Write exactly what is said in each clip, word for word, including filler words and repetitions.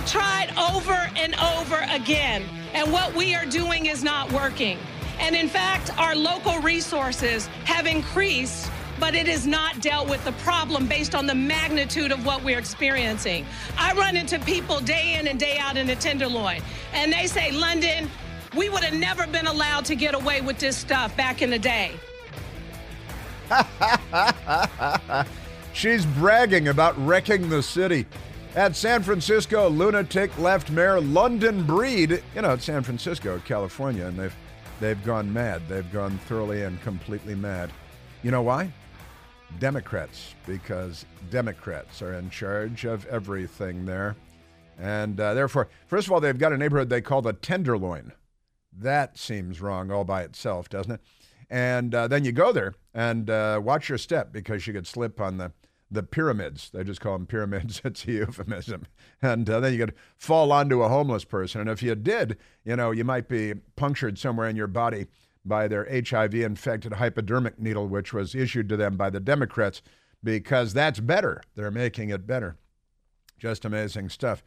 have tried over and over again, and what we are doing is not working. And in fact, our local resources have increased, but it has not dealt with the problem based on the magnitude of what we're experiencing. I run into people day in and day out in the Tenderloin, and they say, London, we would have never been allowed to get away with this stuff back in the day. She's bragging about wrecking the city. At San Francisco, lunatic left mayor London Breed, you know, it's San Francisco, California, and they've they've gone mad. They've gone thoroughly and completely mad. You know why? Democrats, because Democrats are in charge of everything there. And uh, therefore, first of all, they've got a neighborhood they call the Tenderloin. That seems wrong all by itself, doesn't it? And uh, then you go there and uh, watch your step, because you could slip on the, the pyramids. They just call them pyramids. It's a euphemism. And uh, then you could fall onto a homeless person. And if you did, you know, you might be punctured somewhere in your body by their H I V-infected hypodermic needle, which was issued to them by the Democrats, because that's better. They're making it better. Just amazing stuff.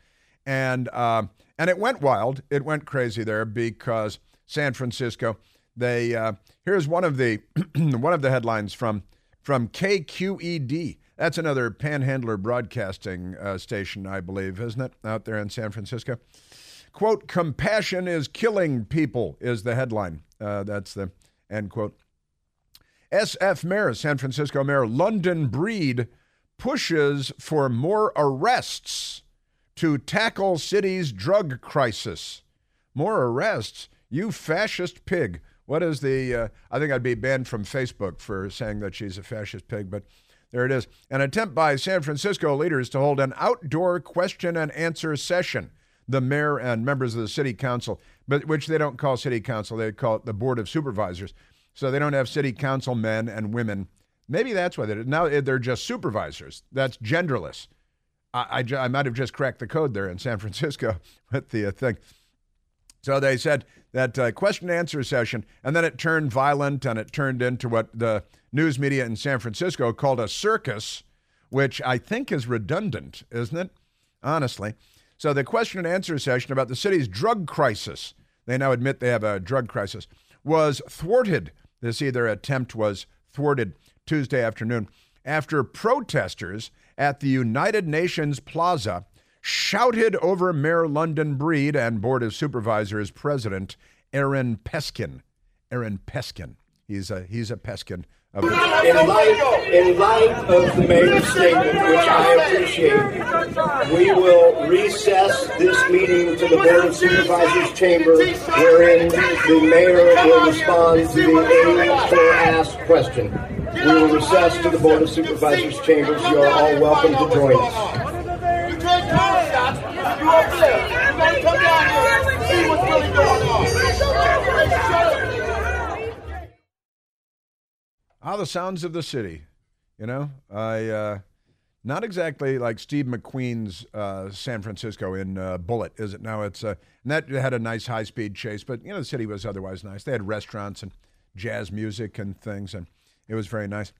And uh, and it went wild. It went crazy there, because San Francisco, they uh, here's one of the one of the headlines from from K Q E D. That's another panhandler broadcasting uh, station, I believe, isn't it, out there in San Francisco? Quote, compassion is killing people is the headline. Uh, that's the end quote. S F Mayor, San Francisco Mayor London Breed pushes for more arrests to tackle city's drug crisis. More arrests? You fascist pig. What is the, uh, I think I'd be banned from Facebook for saying that she's a fascist pig, but there it is. An attempt by San Francisco leaders to hold an outdoor question and answer session. The mayor and members of the city council, but which they don't call city council, they call it the board of supervisors. So they don't have city council men and women. Maybe that's why they did. Now they're just supervisors. That's genderless. I, I, I might have just cracked the code there in San Francisco with the uh, thing. So they said that uh, question and answer session, and then it turned violent, and it turned into what the news media in San Francisco called a circus, which I think is redundant, isn't it? Honestly. So the question and answer session about the city's drug crisis, they now admit they have a drug crisis, was thwarted. They see their attempt was thwarted Tuesday afternoon after protesters at the United Nations Plaza shouted over Mayor London Breed and Board of Supervisors President Aaron Peskin. Aaron Peskin. He's a he's a Peskin. Of in, light, in light of the mayor's statement, which I appreciate, we will recess this meeting to the Board of Supervisors chamber, wherein the mayor will respond to the for asked question. We will recess to the Board of Supervisors chambers. You are all welcome to join us. Ah, the sounds of the city, you know. I uh, not exactly like Steve McQueen's uh, San Francisco in uh, Bullitt, is it? Now it's uh, and that had a nice high-speed chase, but you know the city was otherwise nice. They had restaurants and jazz music and things, and it was very nice.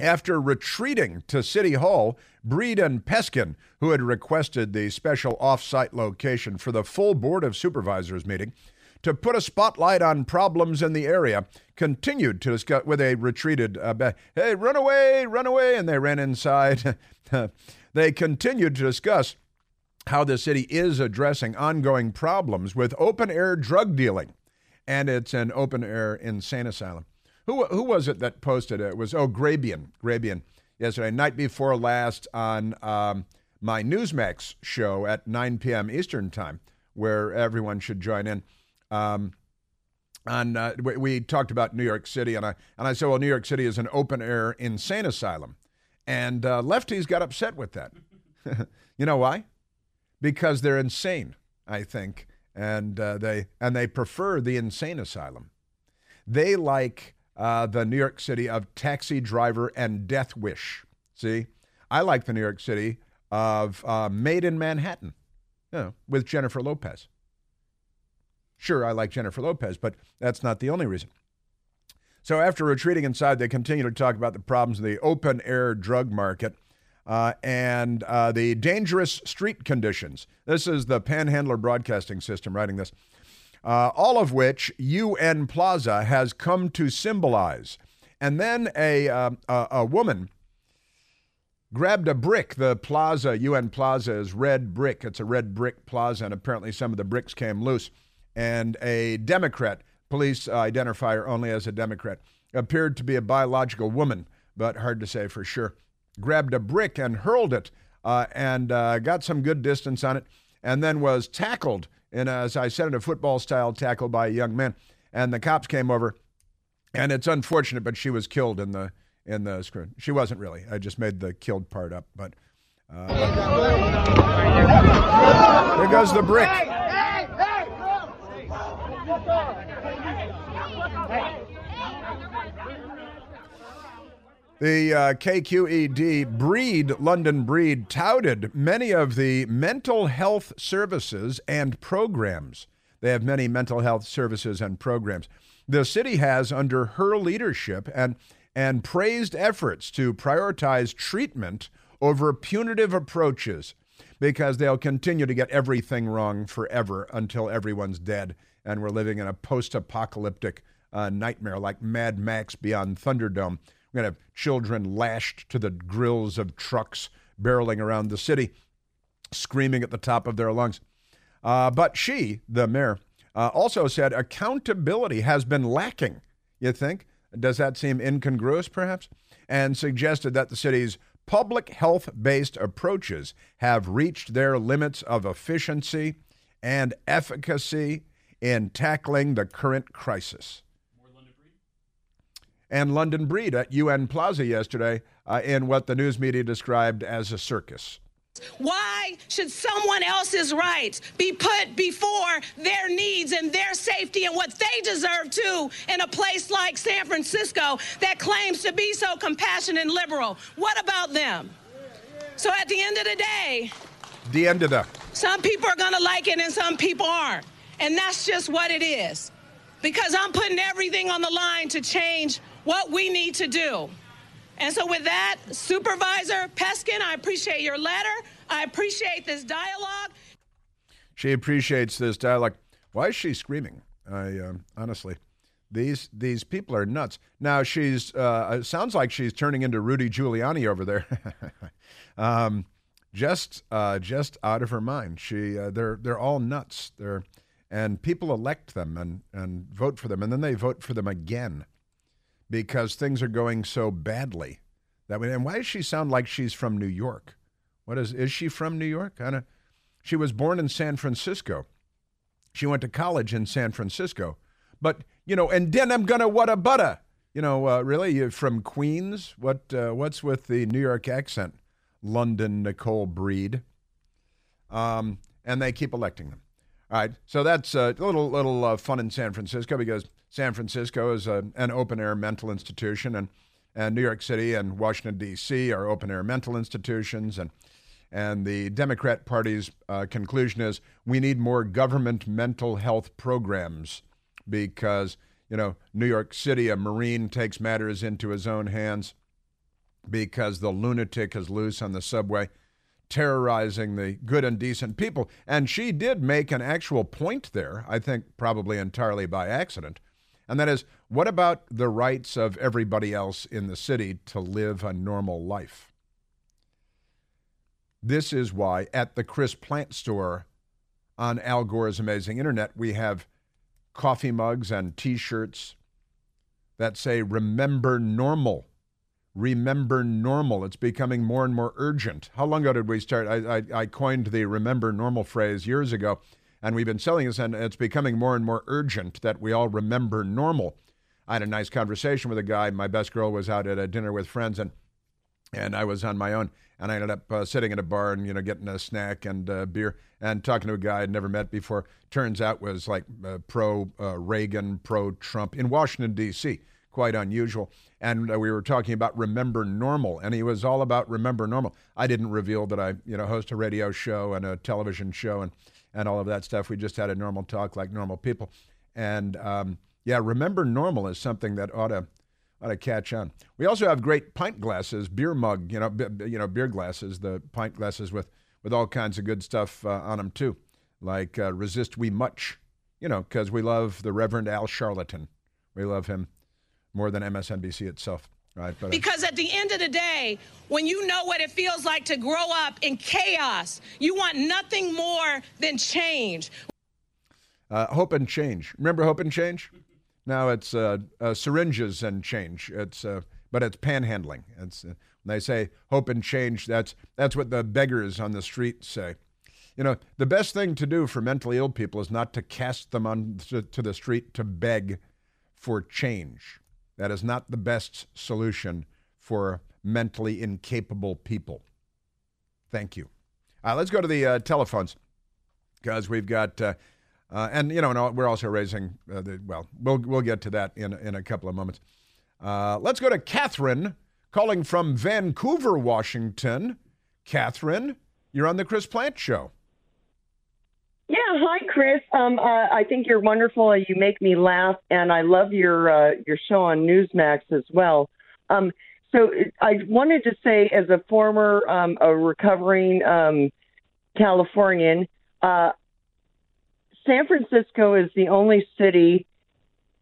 After retreating to City Hall, Breed and Peskin, who had requested the special off-site location for the full Board of Supervisors meeting, to put a spotlight on problems in the area, continued to discuss where they retreated. Uh, back. Hey, run away, run away. And they ran inside. They continued to discuss how the city is addressing ongoing problems with open air drug dealing. And it's an open air insane asylum. Who, who was it that posted it? It was, oh, Grabian, Grabian yesterday, night before last on um, my Newsmax show at nine p.m. Eastern time, where everyone should join in. Um, and uh, we, we talked about New York City, and I and I said, well, New York City is an open-air insane asylum, and uh, lefties got upset with that. You know why? Because they're insane, I think, and uh, they and they prefer the insane asylum. They like uh, the New York City of Taxi Driver and Death Wish. See, I like the New York City of uh, Made in Manhattan, you know, with Jennifer Lopez. Sure, I like Jennifer Lopez, but that's not the only reason. So after retreating inside, they continue to talk about the problems of the open-air drug market. uh, and uh, the dangerous street conditions. This is the Panhandler Broadcasting System writing this. Uh, all of which U N Plaza has come to symbolize. And then a, uh, a, a woman grabbed a brick. The plaza, U N Plaza, is red brick. It's a red brick plaza, and apparently some of the bricks came loose. And a Democrat, police identify her only as a Democrat, appeared to be a biological woman, but hard to say for sure, grabbed a brick and hurled it uh, and uh, got some good distance on it, and then was tackled, and as I said, in a football-style tackle by a young man. And the cops came over, and it's unfortunate, but she was killed in the in the screw. She wasn't really. I just made the killed part up, but uh, there goes the brick. Hey, hey, hey. The uh, K Q E D Breed, London Breed, touted many of the mental health services and programs. They have many mental health services and programs the city has under her leadership, and and praised efforts to prioritize treatment over punitive approaches, because they'll continue to get everything wrong forever until everyone's dead and we're living in a post-apocalyptic uh, nightmare like Mad Max Beyond Thunderdome. We're going to have children lashed to the grills of trucks barreling around the city, screaming at the top of their lungs. Uh, but she, the mayor, uh, also said accountability has been lacking, you think? Does that seem incongruous, perhaps? And suggested that the city's public health-based approaches have reached their limits of efficiency and efficacy in tackling the current crisis. And London Breed at U N Plaza yesterday uh, in what the news media described as a circus. Why should someone else's rights be put before their needs and their safety and what they deserve too in a place like San Francisco that claims to be so compassionate and liberal? What about them? So at the end of the day, the end of the. Some people are going to like it and some people aren't. And that's just what it is. Because I'm putting everything on the line to change what we need to do. And so with that, Supervisor Peskin, I appreciate your letter. I appreciate this dialogue. She appreciates this dialogue. Why is she screaming? I uh, honestly, these these people are nuts. Now, she's uh, it sounds like she's turning into Rudy Giuliani over there. um, just uh, just out of her mind. She uh, they're they're all nuts. They're And people elect them and, and vote for them. And then they vote for them again because things are going so badly. That way. And why does she sound like she's from New York? What is, is she from New York? I don't, she was born in San Francisco. She went to college in San Francisco. But, you know, and then I'm going to what a butter. You know, uh, really, you're from Queens? What uh, what's with the New York accent? London Nicole Breed. Um, and they keep electing them. All right, so that's a little little uh, fun in San Francisco, because San Francisco is a, an open-air mental institution, and, and New York City and Washington, D C are open-air mental institutions, and and the Democrat Party's uh, conclusion is we need more government mental health programs because, you know, New York City, a Marine takes matters into his own hands because the lunatic is loose on the subway, terrorizing the good and decent people. And she did make an actual point there, I think probably entirely by accident. And that is, what about the rights of everybody else in the city to live a normal life? This is why at the Chris Plant store on Al Gore's Amazing Internet, we have coffee mugs and T-shirts that say, "Remember normal." Remember normal. It's becoming more and more urgent. How long ago did we start? I, I, I coined the remember normal phrase years ago, and we've been selling this, and it's becoming more and more urgent that we all remember normal. I had a nice conversation with a guy. My best girl was out at a dinner with friends, and and I was on my own, and I ended up uh, sitting at a bar and, you know, getting a snack and uh, beer and talking to a guy I'd never met before. Turns out was like uh, pro-Reagan, uh, pro-Trump in Washington, D C, quite unusual. And we were talking about remember normal, and he was all about remember normal. I didn't reveal that I, you know, host a radio show and a television show and, and all of that stuff. We just had a normal talk like normal people. And, um, yeah, remember normal is something that ought to, ought to catch on. We also have great pint glasses, beer mug, you know, b- you know, beer glasses, the pint glasses with, with all kinds of good stuff uh, on them too, like uh, Resist We Much, you know, because we love the Reverend Al Sharpton. We love him more than M S N B C itself. Right, but because at the end of the day, when you know what it feels like to grow up in chaos, you want nothing more than change. Uh, hope and change. Remember hope and change? Now it's uh, uh, syringes and change. It's uh, but it's panhandling. It's uh, when they say hope and change. That's that's what the beggars on the street say. You know, the best thing to do for mentally ill people is not to cast them on to, to the street to beg for change. That is not the best solution for mentally incapable people. Thank you. Uh, let's go to the uh, telephones because we've got, uh, uh, and you know, and we're also raising. Uh, the, well, we'll we'll get to that in in a couple of moments. Uh, let's go to Catherine calling from Vancouver, Washington. Catherine, you're on the Chris Plant Show. Yeah, hi Chris. Um, uh, I think you're wonderful. You make me laugh, and I love your uh, your show on Newsmax as well. Um, so I wanted to say, as a former um, a recovering um, Californian, uh, San Francisco is the only city,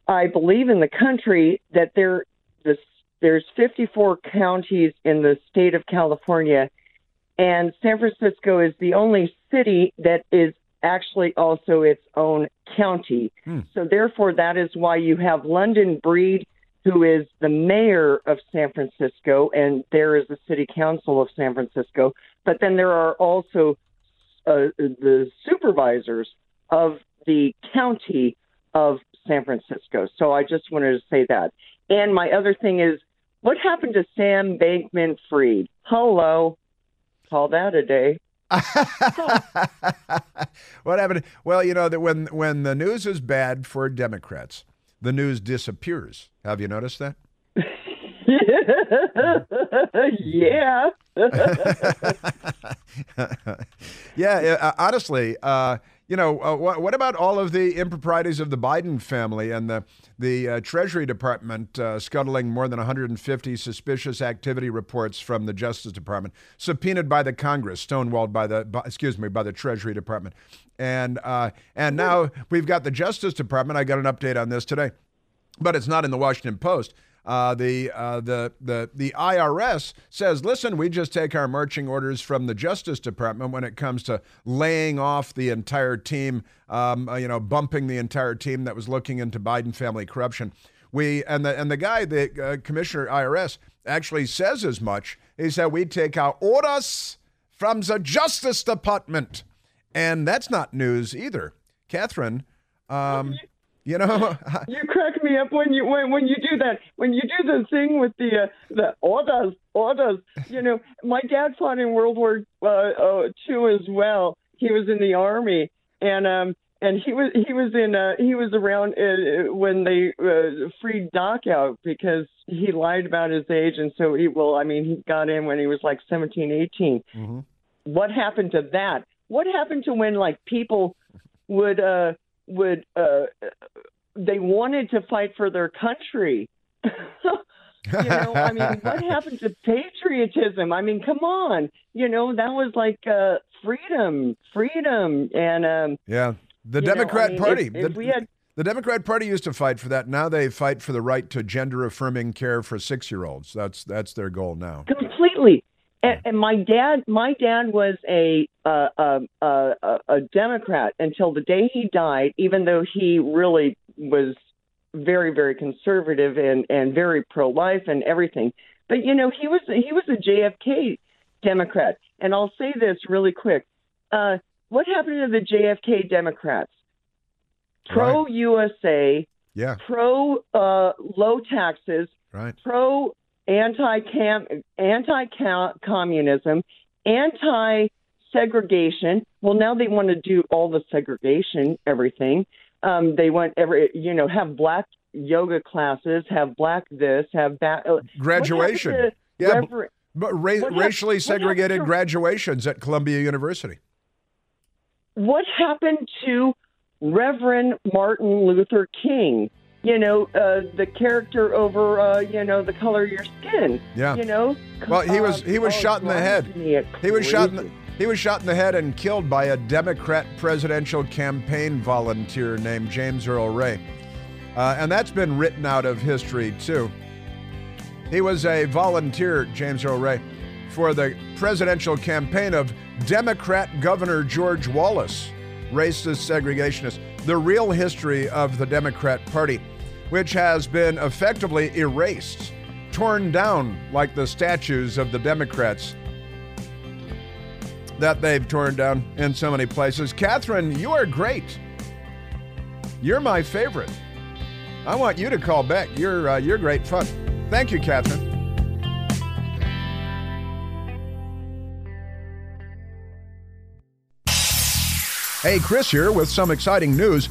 I believe, in the country that there this, there's fifty-four counties in the state of California, and San Francisco is the only city that is actually also its own county. Hmm. So therefore, that is why you have London Breed, who is the mayor of San Francisco, and there is the city council of San Francisco. But then there are also uh, the supervisors of the county of San Francisco. So I just wanted to say that. And my other thing is, what happened to Sam Bankman-Fried? Hello. Call that a day. What happened? Well, you know that when when the news is bad for Democrats, the news disappears. Have you noticed that? Yeah. Yeah. Honestly, uh, you know, uh, what, what about all of the improprieties of the Biden family and the the uh, Treasury Department uh, scuttling more than one hundred fifty suspicious activity reports from the Justice Department, subpoenaed by the Congress, stonewalled by the by, excuse me by the Treasury Department, and uh, and now we've got the Justice Department. I got an update on this today, but it's not in the Washington Post. Uh, the uh, the the the I R S says, listen, we just take our marching orders from the Justice Department when it comes to laying off the entire team, um, you know, bumping the entire team that was looking into Biden family corruption. We and the and the guy, the uh, commissioner I R S, actually says as much. He said, we take our orders from the Justice Department, and that's not news either, Catherine. Um, You know, I, you crack me up when you when, when you do that when you do the thing with the uh, the orders orders. You know, my dad fought in World War uh, uh, Two as well. He was in the army, and um and he was he was in uh, he was around uh, when they uh, freed Doc out because he lied about his age, and so he well I mean he got in when he was like seventeen, eighteen. Mm-hmm. What happened to that? What happened to when like people would uh. would uh they wanted to fight for their country? You know, I mean, what happened to patriotism? I mean, come on, you know, that was like uh freedom freedom and um yeah the Democrat know, I mean, Party if, if the, we had... the Democrat Party used to fight for that. Now they fight for the right to gender affirming care for six-year-olds. That's that's their goal now completely. And, and my dad, my dad was a, uh, a, a a Democrat until the day he died, even though he really was very, very conservative and, and very pro-life and everything. But, you know, he was he was a J F K Democrat. And I'll say this really quick. Uh, what happened to the J F K Democrats? Pro-U S A, right. Yeah. pro uh, low taxes, right. pro Anti-cam, anti-communism, anti-segregation. Well, now they want to do all the segregation, everything. Um, they want every, you know, have black yoga classes, have black this, have that. Graduation, yeah, rever- but ra- racially happened, segregated to, graduations at Columbia University. What happened to Reverend Martin Luther King? you know, uh, the character over, uh, you know, the color of your skin. Yeah. You know? Well, he was, he was oh, shot in the head. He was shot in the, he was shot in the head and killed by a Democrat presidential campaign volunteer named James Earl Ray. Uh, and that's been written out of history, too. He was a volunteer, James Earl Ray, for the presidential campaign of Democrat Governor George Wallace, racist segregationist. The real history of the Democrat Party, which has been effectively erased, torn down like the statues of the Democrats that they've torn down in so many places. Catherine, you are great. You're my favorite. I want you to call back. You're, uh, you're great fun. Thank you, Catherine. Hey, Chris here with some exciting news.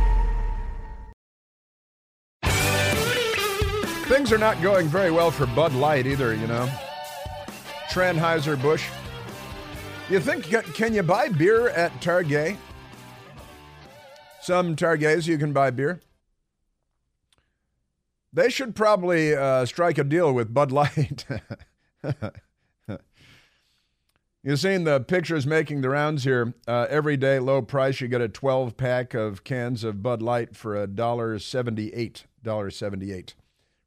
Things are not going very well for Bud Light either, you know. Anheuser Busch. You think, can you buy beer at Target? Some Targets you can buy beer. They should probably uh, strike a deal with Bud Light. You've seen the pictures making the rounds here. Uh, everyday low price, you get a twelve-pack of cans of Bud Light for one dollar and seventy-eight cents. one dollar and seventy-eight cents.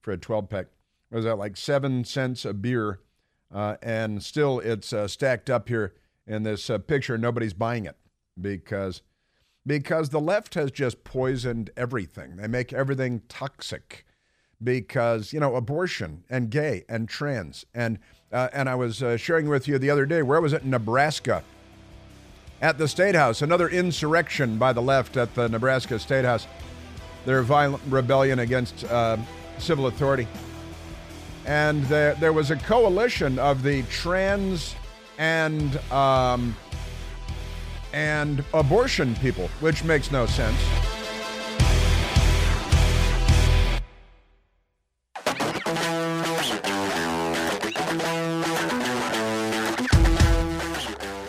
For a twelve-pack. What was that, like seven cents a beer? Uh, and still it's uh, stacked up here in this uh, picture. Nobody's buying it because, because the left has just poisoned everything. They make everything toxic because, you know, abortion and gay and trans. And, uh, and I was uh, sharing with you the other day, where was it? Nebraska. At the State House, another insurrection by the left at the Nebraska State House. Their violent rebellion against... Uh, civil authority. And there, there was a coalition of the trans and um, and abortion people, which makes no sense.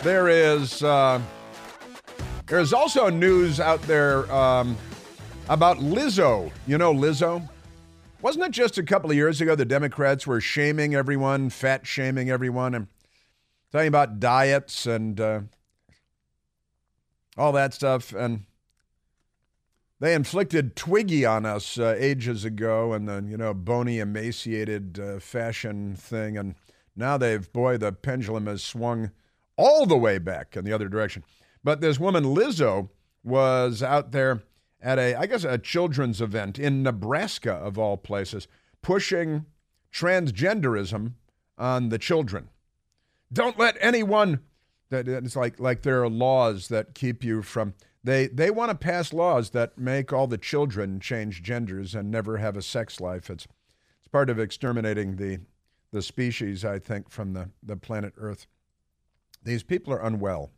There is uh, there is also news out there um, about Lizzo. You know Lizzo? Wasn't it just a couple of years ago the Democrats were shaming everyone, fat shaming everyone, and talking about diets and uh, all that stuff? And they inflicted Twiggy on us uh, ages ago, and the, you know, bony, emaciated uh, fashion thing. And now they've, boy, the pendulum has swung all the way back in the other direction. But this woman, Lizzo, was out there at a, I guess, a children's event in Nebraska, of all places, pushing transgenderism on the children. Don't let anyone, it's like like there are laws that keep you from, they, they want to pass laws that make all the children change genders and never have a sex life. It's it's part of exterminating the, the species, I think, from the, the planet Earth. These people are unwell,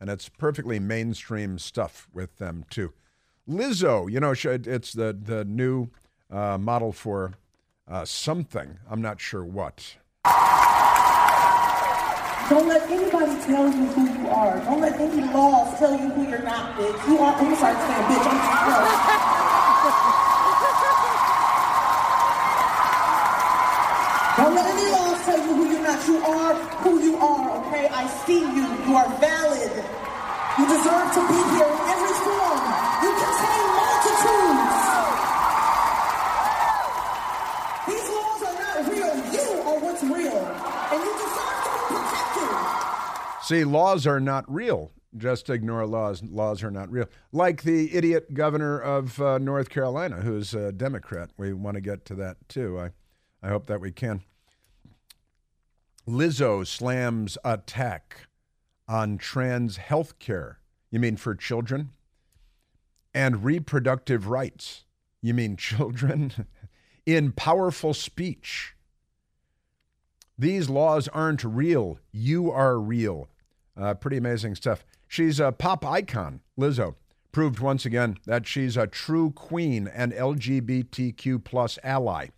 and it's perfectly mainstream stuff with them, too. Lizzo, you know, it's the, the new uh, model for uh, something. I'm not sure what. Don't let anybody tell you who you are. Don't let any laws tell you who you're not, bitch. You are, I'm sorry to say, bitch. I'm Don't let any laws tell you who you're not. You are who you are, okay? I see you. You are valid. You deserve to be here in every form. You contain multitudes. These laws are not real. You are what you See, laws are not real. Just ignore laws. Laws are not real. Like the idiot governor of uh, North Carolina, who's a Democrat. We want to get to that, too. I, I hope that we can. Lizzo slams attack on trans health care. You mean for children? And reproductive rights. You mean children? In powerful speech. These laws aren't real. You are real. Uh, pretty amazing stuff. She's a pop icon, Lizzo. Proved once again that she's a true queen and L G B T Q plus ally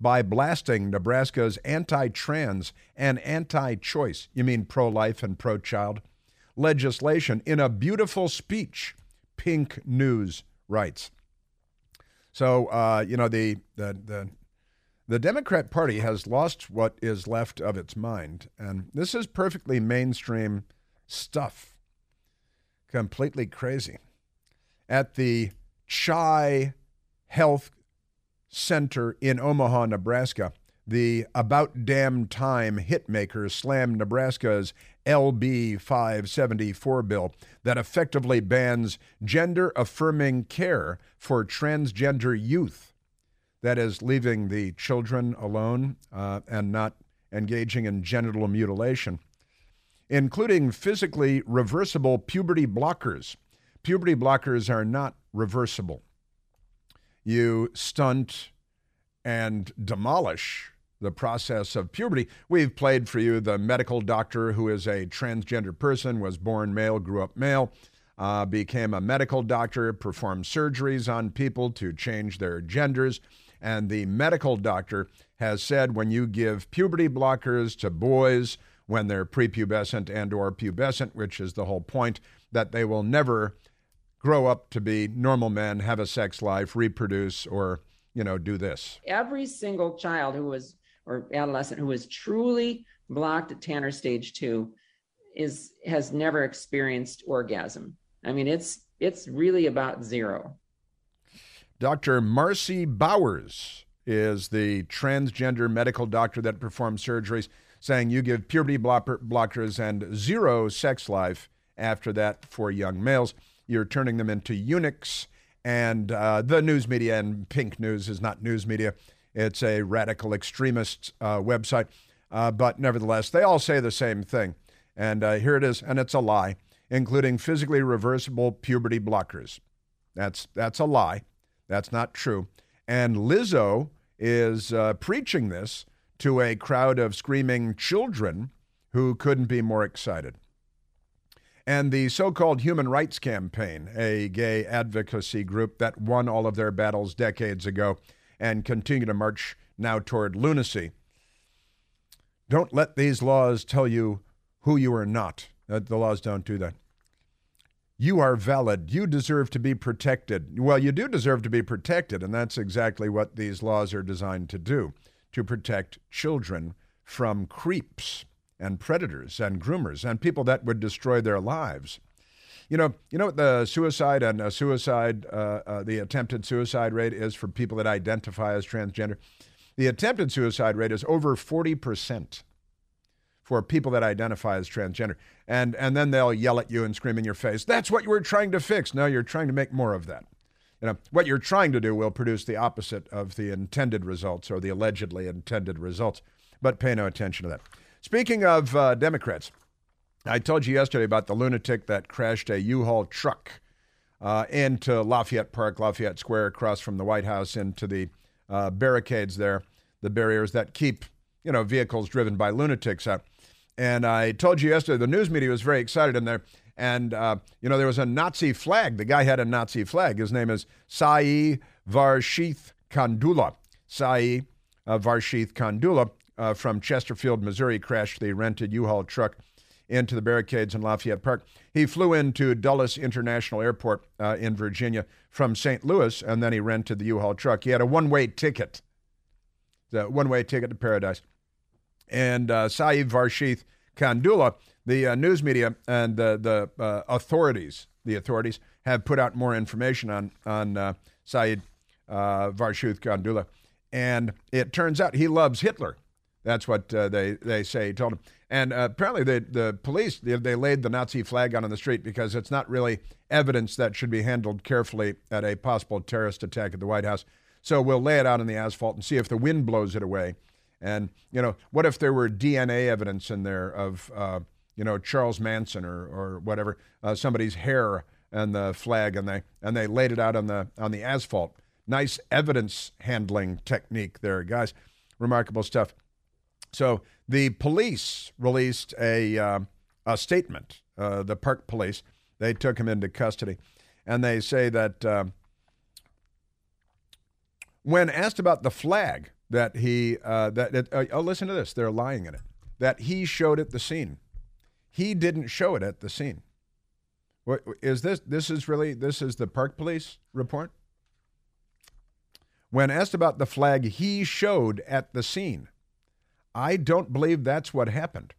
by blasting Nebraska's anti-trans and anti-choice, you mean pro-life and pro-child, legislation in a beautiful speech. Pink News writes. So, uh, you know, the the the... The Democrat Party has lost what is left of its mind, and this is perfectly mainstream stuff. Completely crazy. At the Chai Health Center in Omaha, Nebraska, the About Damn Time hitmaker slammed Nebraska's L B five seventy-four bill that effectively bans gender-affirming care for transgender youth. That is, leaving the children alone uh, and not engaging in genital mutilation, including physically reversible puberty blockers. Puberty blockers are not reversible. You stunt and demolish the process of puberty. We've played for you the medical doctor who is a transgender person, was born male, grew up male, uh, became a medical doctor, performed surgeries on people to change their genders. And the medical doctor has said when you give puberty blockers to boys when they're prepubescent and or pubescent, which is the whole point, that they will never grow up to be normal men, have a sex life, reproduce, or, you know, do this. Every single child who was, or adolescent who was truly blocked at Tanner stage two is, has never experienced orgasm. I mean, it's, it's really about zero. Doctor Marcy Bowers is the transgender medical doctor that performs surgeries, saying you give puberty blockers and zero sex life after that for young males. You're turning them into eunuchs, and uh, the news media, and Pink News is not news media. It's a radical extremist uh, website, uh, but nevertheless, they all say the same thing. And uh, here it is, and it's a lie, including physically reversible puberty blockers. That's, that's a lie. That's not true. And Lizzo is uh, preaching this to a crowd of screaming children who couldn't be more excited. And the so-called Human Rights Campaign, a gay advocacy group that won all of their battles decades ago and continue to march now toward lunacy. Don't let these laws tell you who you are not. The laws don't do that. You are valid. You deserve to be protected. Well, you do deserve to be protected, and that's exactly what these laws are designed to do, to protect children from creeps and predators and groomers and people that would destroy their lives. You know, you know what the suicide and uh, suicide, uh, uh, the attempted suicide rate is for people that identify as transgender? The attempted suicide rate is over forty percent. For people that identify as transgender. And and then they'll yell at you and scream in your face, that's what you were trying to fix. No, you're trying to make more of that. You know, what you're trying to do will produce the opposite of the intended results or the allegedly intended results. But pay no attention to that. Speaking of uh, Democrats, I told you yesterday about the lunatic that crashed a U-Haul truck uh, into Lafayette Park, Lafayette Square, across from the White House, into the uh, barricades there, the barriers that keep, you know, vehicles driven by lunatics out. And I told you yesterday, the news media was very excited in there. And, uh, you know, there was a Nazi flag. The guy had a Nazi flag. His name is Sai Varshith Kandula. Sai uh, Varshith Kandula uh, from Chesterfield, Missouri, crashed the rented U-Haul truck into the barricades in Lafayette Park. He flew into Dulles International Airport uh, in Virginia from Saint Louis, and then he rented the U-Haul truck. He had a one-way ticket, the one-way ticket to paradise. And uh, Sai Varshith Kandula, the uh, news media and the, the uh, authorities, the authorities have put out more information on on uh, Sai uh, Varshith Kandula, and it turns out he loves Hitler. That's what uh, they, they say, he told him. And uh, apparently they, the police, they, they laid the Nazi flag out on the street because it's not really evidence that should be handled carefully at a possible terrorist attack at the White House. So we'll lay it out on the asphalt and see if the wind blows it away. And, you know, what if there were D N A evidence in there of, uh, you know, Charles Manson or, or whatever, uh, somebody's hair and the flag, and they and they laid it out on the on the asphalt. Nice evidence handling technique there, guys. Remarkable stuff. So the police released a, uh, a statement, uh, the Park Police. They took him into custody. And they say that uh, when asked about the flag that he, uh, that it, uh, oh, listen to this, they're lying in it, that he showed at the scene. He didn't show it at the scene. What, is this, this is really, this is the Park Police report? When asked about the flag he showed at the scene, I don't believe that's what happened.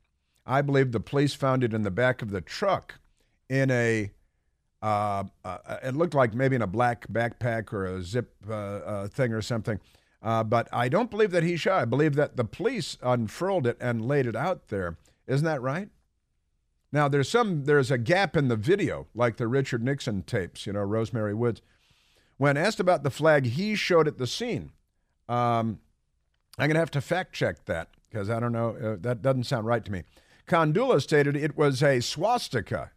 I believe the police found it in the back of the truck in a, uh, uh, it looked like maybe in a black backpack or a zip uh, uh, thing or something. Uh, but I don't believe that he shot. I believe that the police unfurled it and laid it out there. Isn't that right? Now, there's some, there's a gap in the video, like the Richard Nixon tapes, you know, Rosemary Woods. When asked about the flag he showed at the scene, um, I'm going to have to fact check that, because I don't know, uh, that doesn't sound right to me. Kandula stated it was a swastika.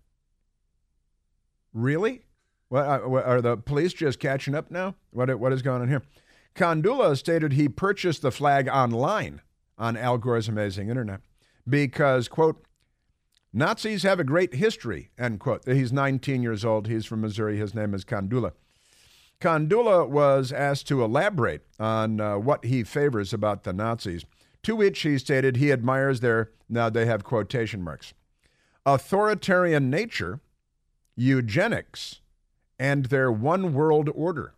Really? What, are the police just catching up now? What, what is going on here? Kandula stated he purchased the flag online on Al Gore's Amazing Internet because, quote, Nazis have a great history, end quote. He's nineteen years old. He's from Missouri. His name is Kandula. Kandula was asked to elaborate on uh, what he favors about the Nazis, to which he stated he admires their, now they have quotation marks, authoritarian nature, eugenics, and their one world order.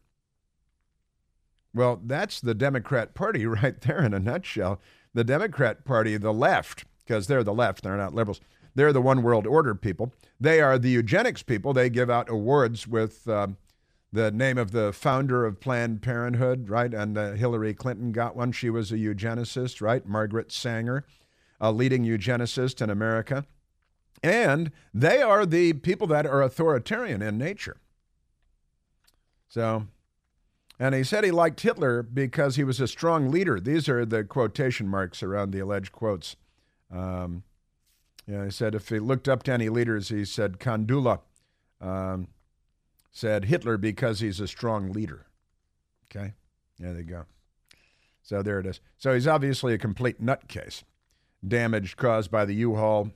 Well, that's the Democrat Party right there in a nutshell. The Democrat Party, the left, because they're the left, they're not liberals. They're the one world order people. They are the eugenics people. They give out awards with... Uh, the name of the founder of Planned Parenthood, right? And uh, Hillary Clinton got one. She was a eugenicist, right? Margaret Sanger, a leading eugenicist in America. And they are the people that are authoritarian in nature. So, and he said he liked Hitler because he was a strong leader. These are the quotation marks around the alleged quotes. Um, yeah, he said if he looked up to any leaders, he said Kandula. Um, said Hitler because he's a strong leader. Okay, there they go. So there it is. So he's obviously a complete nutcase. Damage caused by the U-Haul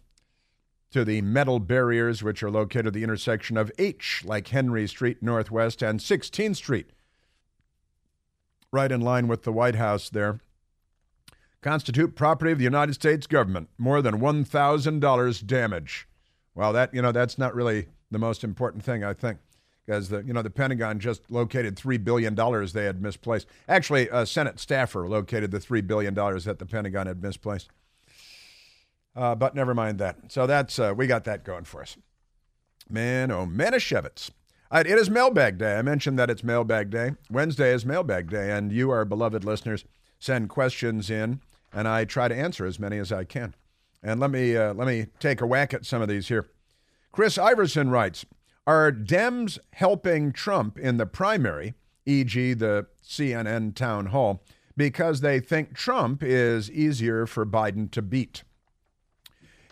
to the metal barriers, which are located at the intersection of H, like Henry Street Northwest, and sixteenth Street, right in line with the White House there, constitute property of the United States government. More than one thousand dollars damage. Well, that, you know, that's not really the most important thing, I think. Because the, you know, the Pentagon just located three billion dollars they had misplaced. Actually, a Senate staffer located the three billion dollars that the Pentagon had misplaced. Uh, but never mind that. So that's uh, we got that going for us. Man, oh, Manischewitz. Right, it is Mailbag Day. I mentioned that it's Mailbag Day. Wednesday is Mailbag Day, and you, our beloved listeners, send questions in, and I try to answer as many as I can. And let me uh, let me take a whack at some of these here. Chris Iverson writes, are Dems helping Trump in the primary, for example the C N N town hall, because they think Trump is easier for Biden to beat?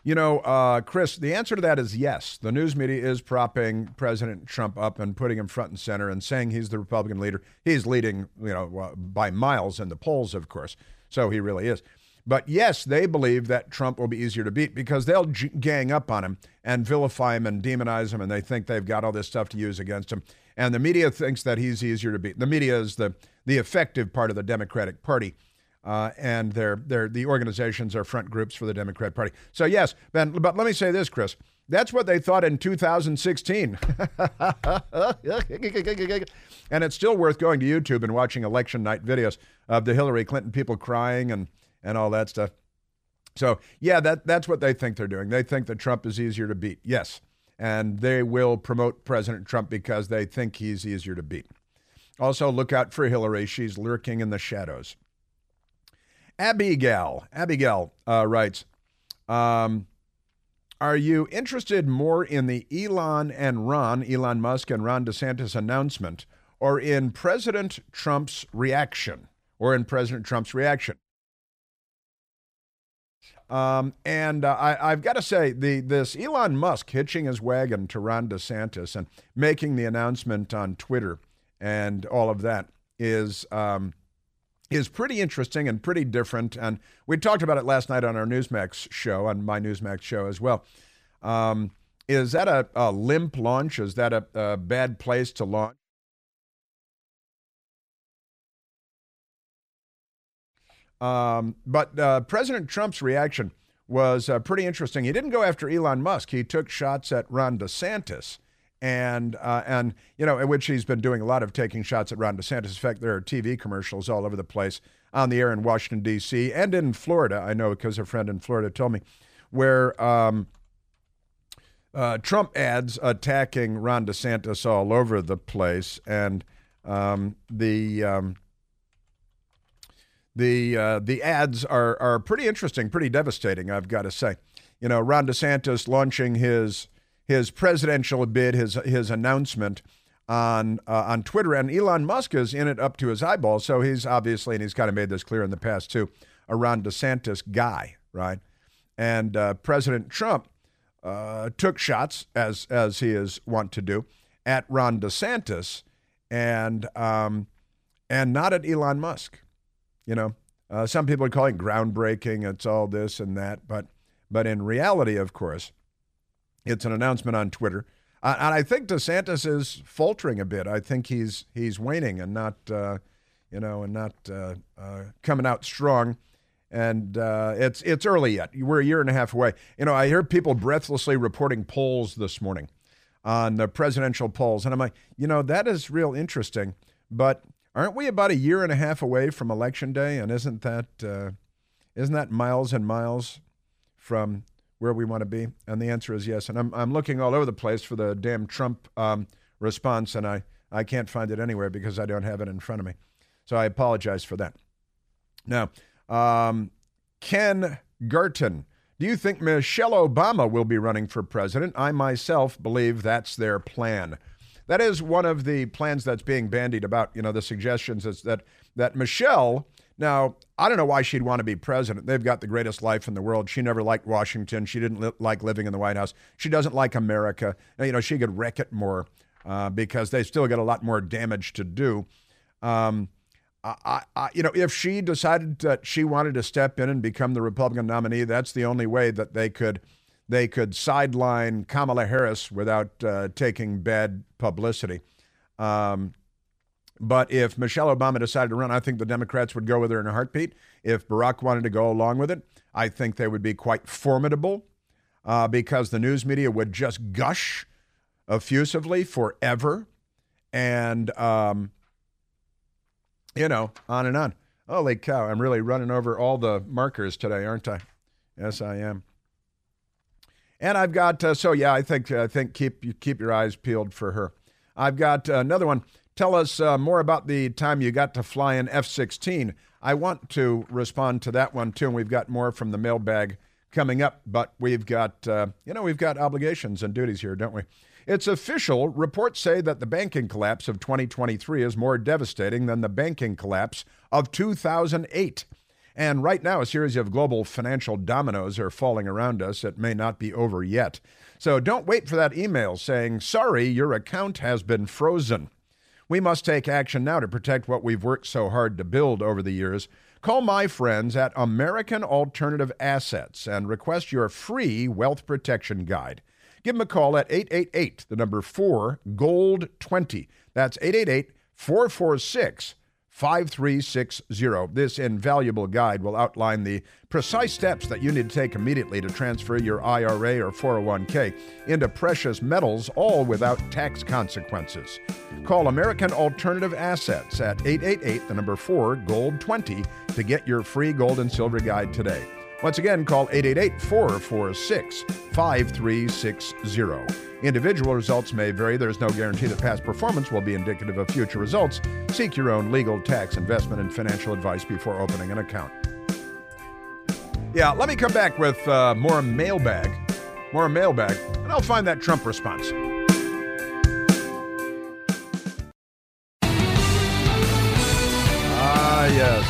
You know, uh, Chris, the answer to that is yes. The news media is propping President Trump up and putting him front and center and saying he's the Republican leader. He's leading, you know, by miles in the polls, of course. So he really is. But yes, they believe that Trump will be easier to beat because they'll g- gang up on him and vilify him and demonize him, and they think they've got all this stuff to use against him. And the media thinks that he's easier to beat. The media is the the effective part of the Democratic Party, uh, and they're, they're, the organizations are front groups for the Democratic Party. So yes, Ben, but let me say this, Chris. That's what they thought in two thousand sixteen. And it's still worth going to YouTube and watching election night videos of the Hillary Clinton people crying and and all that stuff. So, yeah, that that's what they think they're doing. They think that Trump is easier to beat, yes. And they will promote President Trump because they think he's easier to beat. Also, look out for Hillary. She's lurking in the shadows. Abigail. Abigail uh, writes, um, are you interested more in the Elon and Ron, Elon Musk and Ron DeSantis announcement, or in President Trump's reaction? Or in President Trump's reaction? Um, and uh, I, I've got to say, the this Elon Musk hitching his wagon to Ron DeSantis and making the announcement on Twitter and all of that is um, is pretty interesting and pretty different. And we talked about it last night on our Newsmax show, on my Newsmax show as well. Um, is that a, a limp launch? Is that a, a bad place to launch? Um, but uh, President Trump's reaction was uh, pretty interesting. He didn't go after Elon Musk. He took shots at Ron DeSantis, and uh, and you know, which he's been doing a lot of, taking shots at Ron DeSantis. In fact, there are T V commercials all over the place, on the air in Washington D C and in Florida. I know because a friend in Florida told me, where um, uh, Trump ads attacking Ron DeSantis all over the place, and um, the. Um, The uh, the ads are are pretty interesting, pretty devastating, I've got to say. You know, Ron DeSantis launching his his presidential bid, his his announcement on uh, on Twitter, and Elon Musk is in it up to his eyeballs. So he's obviously, and he's kind of made this clear in the past too, a Ron DeSantis guy, right? And uh, President Trump uh, took shots, as as he is wont to do, at Ron DeSantis, and um, and not at Elon Musk. You know, uh, some people are calling it groundbreaking. It's all this and that. But but in reality, of course, it's an announcement on Twitter. Uh, and I think DeSantis is faltering a bit. I think he's he's waning and not, uh, you know, and not uh, uh, coming out strong. And uh, it's it's early yet. We're a year and a half away. You know, I hear people breathlessly reporting polls this morning on the presidential polls. And I'm like, you know, that is real interesting. But aren't we about a year and a half away from Election Day? And isn't that uh, isn't that miles and miles from where we want to be? And the answer is yes. And I'm I'm looking all over the place for the damn Trump um, response, and I, I can't find it anywhere because I don't have it in front of me. So I apologize for that. Now, um, Ken Garton, do you think Michelle Obama will be running for president? I myself believe that's their plan. That is one of the plans that's being bandied about. You know, the suggestions is that that Michelle, now, I don't know why she'd want to be president. They've got the greatest life in the world. She never liked Washington. She didn't li- like living in the White House. She doesn't like America. Now, you know, she could wreck it more uh, because they still got a lot more damage to do. Um, I, I, you know, if she decided that she wanted to step in and become the Republican nominee, that's the only way that they could They could sideline Kamala Harris without uh, taking bad publicity. Um, but if Michelle Obama decided to run, I think the Democrats would go with her in a heartbeat. If Barack wanted to go along with it, I think they would be quite formidable uh, because the news media would just gush effusively forever. And, um, you know, on and on. Holy cow, I'm really running over all the markers today, aren't I? Yes, I am. And I've got, uh, so yeah, I think I think keep you keep your eyes peeled for her. I've got uh, another one. Tell us uh, more about the time you got to fly an F sixteen. I want to respond to that one too, and we've got more from the mailbag coming up. But we've got, uh, you know, we've got obligations and duties here, don't we? It's official. Reports say that the banking collapse of twenty twenty-three is more devastating than the banking collapse of two thousand eight. And right now, a series of global financial dominoes are falling around us. It may not be over yet. So don't wait for that email saying, sorry, your account has been frozen. We must take action now to protect what we've worked so hard to build over the years. Call my friends at American Alternative Assets and request your free wealth protection guide. Give them a call at eight eight eight, the number four, gold twenty. That's eight eight eight, four four six, four four six. five three six zero. This invaluable guide will outline the precise steps that you need to take immediately to transfer your I R A or four oh one k into precious metals, all without tax consequences. Call American Alternative Assets at eight eight eight, the number four, gold twenty to get your free gold and silver guide today. Once again, call eight eight eight, four four six, five three six zero. Individual results may vary. There's no guarantee that past performance will be indicative of future results. Seek your own legal, tax, investment, and financial advice before opening an account. Yeah, let me come back with uh, more mailbag, more mailbag, and I'll find that Trump response. Ah, yes.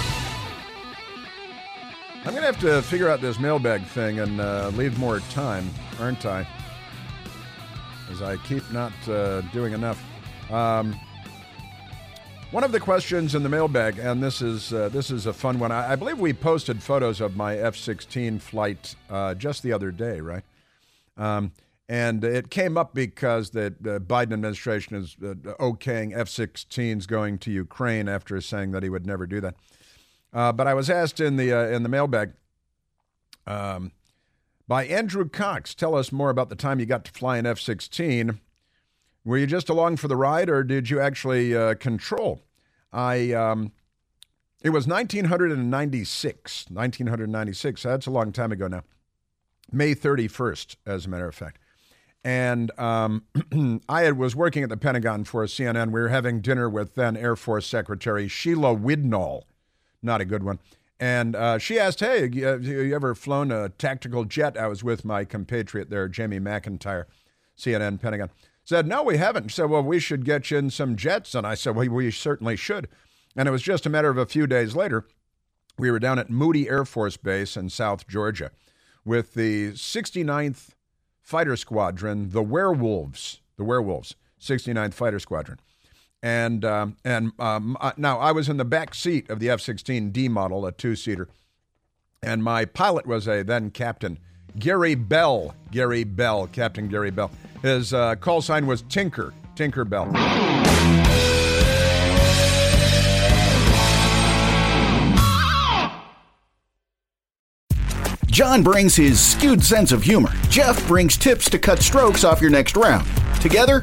I'm going to have to figure out this mailbag thing and uh, leave more time, aren't I? As I keep not uh, doing enough. Um, one of the questions in the mailbag, and this is uh, this is a fun one. I, I believe we posted photos of my F sixteen flight uh, just the other day, right? Um, and it came up because the uh, Biden administration is uh, okaying F sixteens going to Ukraine after saying that he would never do that. Uh, but I was asked in the uh, in the mailbag um, by Andrew Cox, tell us more about the time you got to fly an F sixteen. Were you just along for the ride, or did you actually uh, control? I um, it was nineteen ninety-six. nineteen ninety-six. That's a long time ago now. May thirty-first, as a matter of fact. And um, I was working at the Pentagon for C N N. We were having dinner with then Air Force Secretary Sheila Widnall. Not a good one. And uh, she asked, hey, have you ever flown a tactical jet? I was with my compatriot there, Jamie McIntyre, C N N, Pentagon. Said, no, we haven't. She said, well, we should get you in some jets. And I said, well, we certainly should. And it was just a matter of a few days later, we were down at Moody Air Force Base in South Georgia with the sixty-ninth Fighter Squadron, the Werewolves, the Werewolves, sixty-ninth Fighter Squadron. And um, and um, uh, now I was in the back seat of the F sixteen D model, a two-seater, and my pilot was a then captain, Gary Bell. Gary Bell, Captain Gary Bell. His uh, call sign was Tinker, Tinker Bell. John brings his skewed sense of humor. Jeff brings tips to cut strokes off your next round. Together,